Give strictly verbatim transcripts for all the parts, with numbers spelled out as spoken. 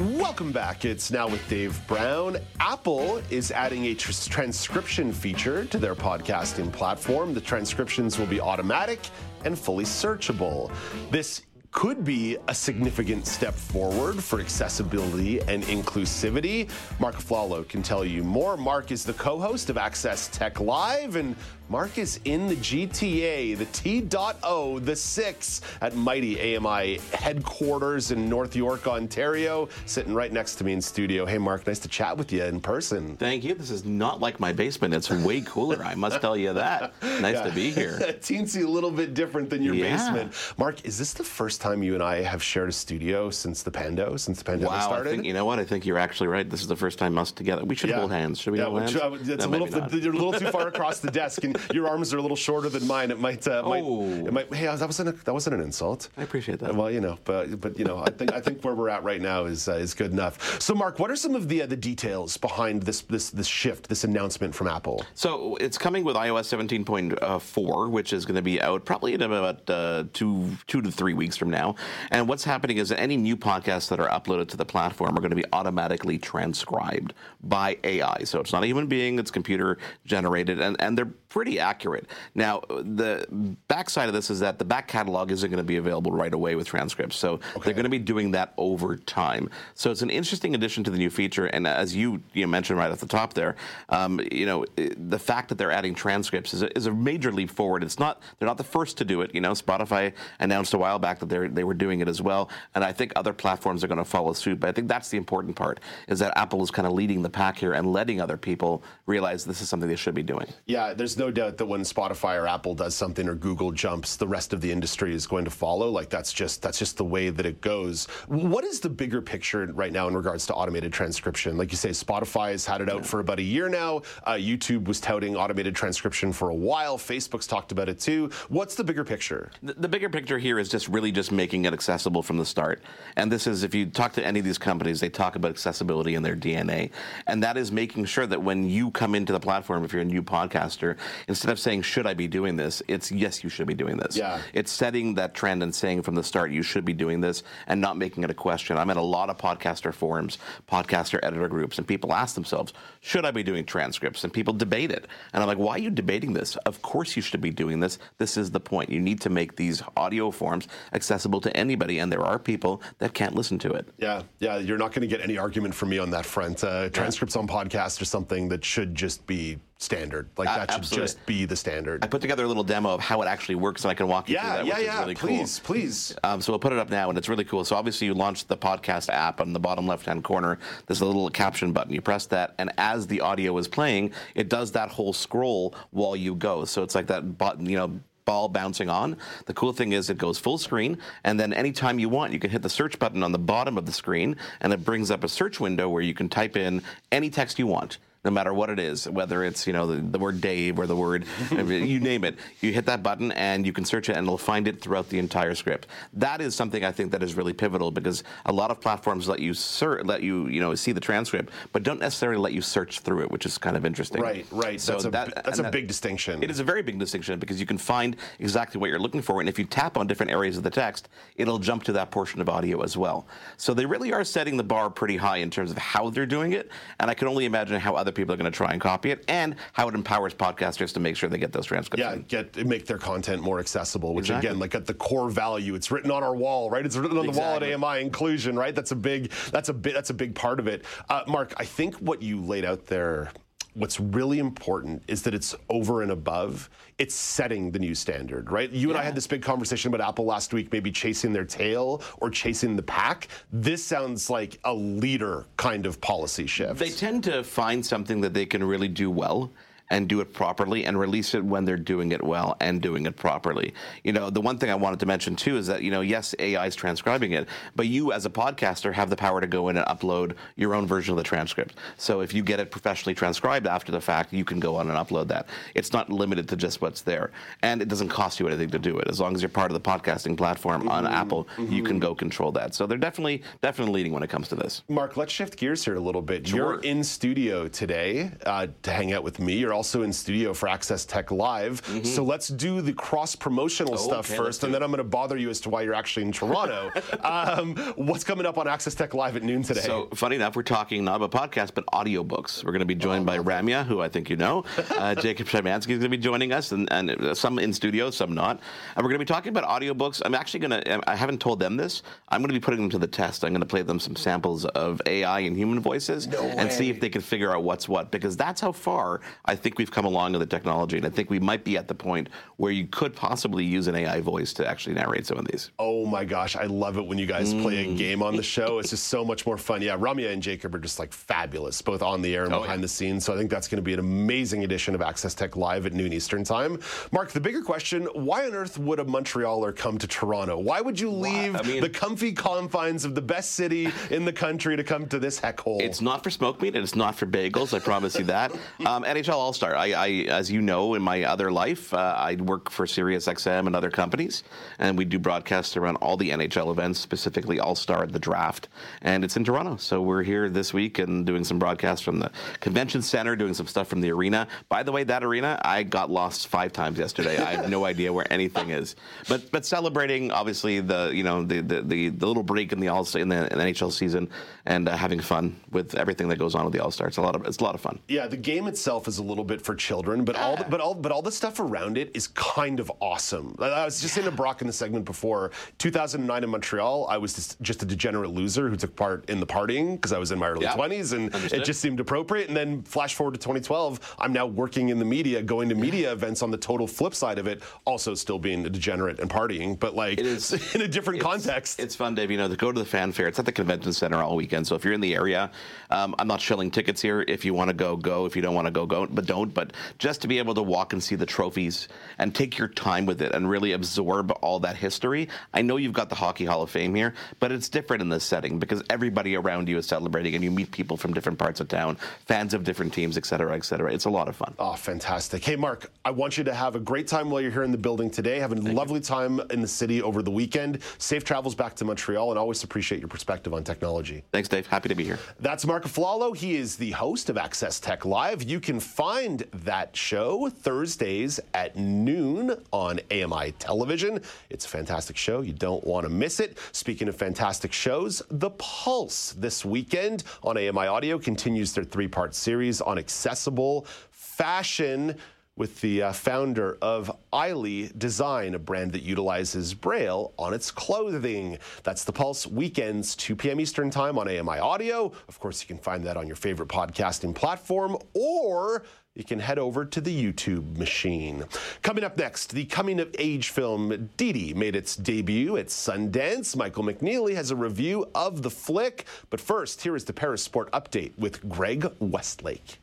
Welcome back. It's Now with Dave Brown. Apple is adding a tr- transcription feature to their podcasting platform. The transcriptions will be automatic and fully searchable. This could be a significant step forward for accessibility and inclusivity. Marc Aflalo can tell you more. Marc is the co-host of Access Tech Live, and Marc is in the G T A, the T O, the six, at Mighty A M I headquarters in North York, Ontario, sitting right next to me in studio. Hey, Marc, nice to chat with you in person. Thank you. This is not like my basement. It's way cooler, I must tell you that. Nice yeah. to be here. Teensy, a little bit different than your yeah. basement. Marc, is this the first time you and I have shared a studio since the Pando, since the pandemic wow, started? I think, you know what? I think you're actually right. This is the first time us together. We should yeah. hold hands. Should we yeah, hold hands? Uh, it's no, a little, th- you're a little too far across the desk. And your arms are a little shorter than mine. It might. Uh, oh. might, it might hey, that wasn't a, that wasn't an insult. I appreciate that. Well, you know, but but you know, I think I think where we're at right now is uh, is good enough. So, Marc, what are some of the uh, the details behind this this this shift, this announcement from Apple? So it's coming with iOS seventeen point four, which is going to be out probably in about uh, two two to three weeks from now. And what's happening is that any new podcasts that are uploaded to the platform are going to be automatically transcribed by A I. So it's not a human being; it's computer generated, and and they're pretty accurate. Now, the backside of this is that the back catalog isn't going to be available right away with transcripts, so okay. they're going to be doing that over time. So it's an interesting addition to the new feature, and as you, you mentioned right at the top there, um, you know, the fact that they're adding transcripts is a, is a major leap forward. It's not they're not the first to do it. You know, Spotify announced a while back that they they were doing it as well, and I think other platforms are going to follow suit. But I think that's the important part, is that Apple is kind of leading the pack here and letting other people realize this is something they should be doing. Yeah, there's no doubt that when Spotify or Apple does something or Google jumps, the rest of the industry is going to follow. Like that's just that's just the way that it goes. What is the bigger picture right now in regards to automated transcription? Like you say, Spotify has had it out yeah. for about a year now. Uh, YouTube was touting automated transcription for a while. Facebook's talked about it too. What's the bigger picture? The, the bigger picture here is just really just making it accessible from the start. And this is, if you talk to any of these companies, they talk about accessibility in their D N A, and that is making sure that when you come into the platform, if you're a new podcaster, instead of saying, should I be doing this, it's yes, you should be doing this. Yeah. It's setting that trend and saying from the start, you should be doing this, and not making it a question. I'm in a lot of podcaster forums, podcaster editor groups, and people ask themselves, should I be doing transcripts? And people debate it. And I'm like, why are you debating this? Of course you should be doing this. This is the point. You need to make these audio forms accessible to anybody, and there are people that can't listen to it. Yeah, yeah. You're not going to get any argument from me on that front. Uh, transcripts yeah. on podcasts are something that should just be standard. Like that uh, should just be the standard. I put together a little demo of how it actually works, and I can walk you yeah, through that, yeah, which yeah. is really cool. Yeah, yeah, please, please. Um, so we'll put it up now, and it's really cool. So obviously you launch the podcast app. On the bottom left-hand corner, there's a little caption button. You press that, and as the audio is playing, it does that whole scroll while you go. So it's like that button, you know, ball bouncing on. The cool thing is it goes full screen, and then anytime you want, you can hit the search button on the bottom of the screen, and it brings up a search window where you can type in any text you want, no matter what it is, whether it's, you know, the, the word Dave or the word, you name it. You hit that button and you can search it, and it'll find it throughout the entire script. That is something I think that is really pivotal, because a lot of platforms let you ser- let you you know see the transcript, but don't necessarily let you search through it, which is kind of interesting. Right, right. So that's a, that, that's a big that, distinction. It is a very big distinction, because you can find exactly what you're looking for, and if you tap on different areas of the text, it'll jump to that portion of audio as well. So they really are setting the bar pretty high in terms of how they're doing it, and I can only imagine how other people are going to try and copy it, and how it empowers podcasters to make sure they get those transcripts. Yeah, in. get make their content more accessible, which exactly. again, like at the core value, it's written on our wall, right? It's written on exactly. the wall at A M I inclusion, right? That's a big, that's a bit, that's a big part of it. Uh, Marc, I think what you laid out there, what's really important is that it's over and above. It's setting the new standard, right? You yeah. and I had this big conversation about Apple last week, maybe chasing their tail or chasing the pack. This sounds like a leader kind of policy shift. They tend to find something that they can really do well, and do it properly and release it when they're doing it well and doing it properly. You know, the one thing I wanted to mention too is that, you know, yes, A I is transcribing it, but you as a podcaster have the power to go in and upload your own version of the transcript. So if you get it professionally transcribed after the fact, you can go on and upload that. It's not limited to just what's there. And it doesn't cost you anything to do it. As long as you're part of the podcasting platform mm-hmm. on Apple, mm-hmm. you can go control that. So they're definitely, definitely leading when it comes to this. Marc, let's shift gears here a little bit. Sure. You're in studio today uh, to hang out with me. You're also in studio for Access Tech Live. Mm-hmm. So let's do the cross-promotional oh, stuff okay, first, and then I'm going to bother you as to why you're actually in Toronto. um, what's coming up on Access Tech Live at noon today? So funny enough, we're talking not about podcasts, but audiobooks. We're going to be joined by Ramya, who I think you know. Uh, Jacob Szymanski is going to be joining us, and, and some in studio, some not. And we're going to be talking about audiobooks. I'm actually going to, I haven't told them this, I'm going to be putting them to the test. I'm going to play them some samples of A I and human voices no and way. see if they can figure out what's what, because that's how far I think we've come along in the technology, and I think we might be at the point where you could possibly use an A I voice to actually narrate some of these. Oh my gosh, I love it when you guys mm. play a game on the show. It's just so much more fun. Yeah, Ramya and Jacob are just like fabulous, both on the air and oh, behind yeah. the scenes, so I think that's going to be an amazing edition of Access Tech Live at noon Eastern time. Marc, the bigger question, why on earth would a Montrealer come to Toronto? Why would you leave I mean, the comfy confines of the best city in the country to come to this heck hole? It's not for smoke meat, and it's not for bagels, I promise you that. Um, N H L All-Star, I, I, as you know, in my other life, uh, I work for Sirius X M and other companies, and we do broadcasts around all the N H L events, specifically All-Star, the draft, and it's in Toronto. So we're here this week and doing some broadcasts from the convention center, doing some stuff from the arena. By the way, that arena, I got lost five times yesterday. I have no idea where anything is. But but celebrating, obviously, the you know the the, the, the little break in the all in the, in the N H L season, and uh, having fun with everything that goes on with the All-Star. It's a lot of it's a lot of fun. Yeah, the game itself is a little bit for children, but yeah. all the, but all but all the stuff around it is kind of awesome. I was just yeah. saying to Brock in the segment before, two thousand nine in Montreal, I was just, just a degenerate loser who took part in the partying because I was in my early yeah. twenties, and Understood. It just seemed appropriate. And then flash forward to twenty twelve, I'm now working in the media, going to media events on the total flip side of it, also still being a degenerate and partying, but like it is, in a different it's, context. It's fun, Dave, you know, to go to the fan fair. It's at the convention center all weekend, so if you're in the area, um, I'm not shilling tickets here. If you want to go, go. If you don't want to go, go, but don't. But just to be able to walk and see the trophies and take your time with it and really absorb all that history. I know you've got the Hockey Hall of Fame here, but it's different in this setting because everybody around you is celebrating and you meet people from different parts of town, fans of different teams, et cetera, et cetera. It's a lot of fun. Oh, fantastic. Hey, Marc, I want you to have a great time while you're here in the building today. Have a Thank lovely you. time in the city over the weekend. Safe travels back to Montreal, and always appreciate your perspective on technology. Thanks, Dave. Happy to be here. That's Marc Aflalo. He is the host of Access Tech Live. You can find that show Thursdays at noon on A M I television. It's a fantastic show. You don't want to miss it. Speaking of fantastic shows, The Pulse this weekend on A M I Audio continues their three-part series on accessible fashion with the uh, founder of Eiley Design, a brand that utilizes Braille on its clothing. That's The Pulse, weekends, two p.m. Eastern time on A M I Audio. Of course, you can find that on your favorite podcasting platform, or you can head over to the YouTube machine. Coming up next, the coming-of-age film Didi made its debut at Sundance. Michael McNeely has a review of the flick. But first, here is the Paris Sport Update with Greg Westlake.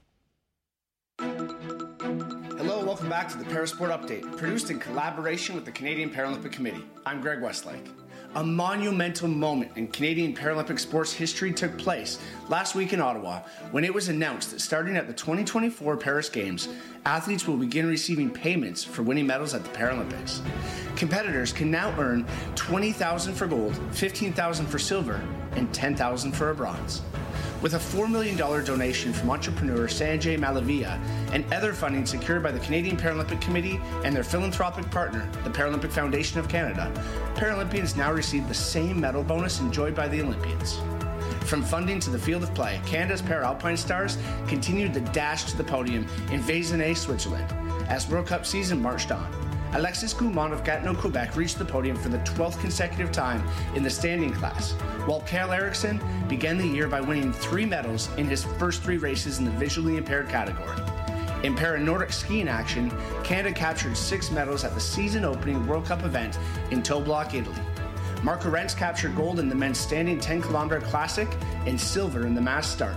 Hello, welcome back to the Paris Sport Update, produced in collaboration with the Canadian Paralympic Committee. I'm Greg Westlake. A monumental moment in Canadian Paralympic sports history took place last week in Ottawa when it was announced that starting at the twenty twenty-four Paris Games, athletes will begin receiving payments for winning medals at the Paralympics. Competitors can now earn twenty thousand dollars for gold, fifteen thousand dollars for silver, and ten thousand dollars for a bronze. With a four million dollars donation from entrepreneur Sanjay Malavia and other funding secured by the Canadian Paralympic Committee and their philanthropic partner, the Paralympic Foundation of Canada, Paralympians now receive the same medal bonus enjoyed by the Olympians. From funding to the field of play, Canada's para-alpine stars continued the dash to the podium in Vézelay, Switzerland, as World Cup season marched on. Alexis Goumont of Gatineau, Quebec reached the podium for the twelfth consecutive time in the standing class, while Cael Erickson began the year by winning three medals in his first three races in the visually impaired category. In para-Nordic skiing action, Canada captured six medals at the season-opening World Cup event in Toblach, Italy. Marco Renz captured gold in the men's standing ten-kilometer classic and silver in the mass start.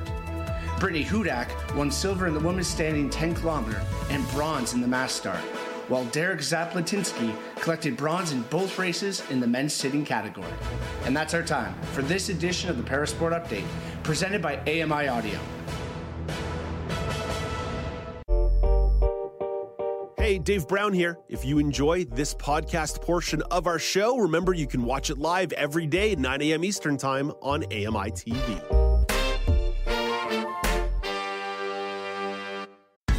Brittany Hudak won silver in the women's standing ten kilometer and bronze in the mass start, while Derek Zaplatinsky collected bronze in both races in the men's sitting category. And that's our time for this edition of the Paris Sport Update, presented by A M I Audio. Hey, Dave Brown here. If you enjoy this podcast portion of our show, remember you can watch it live every day at nine a.m. Eastern Time on A M I T V.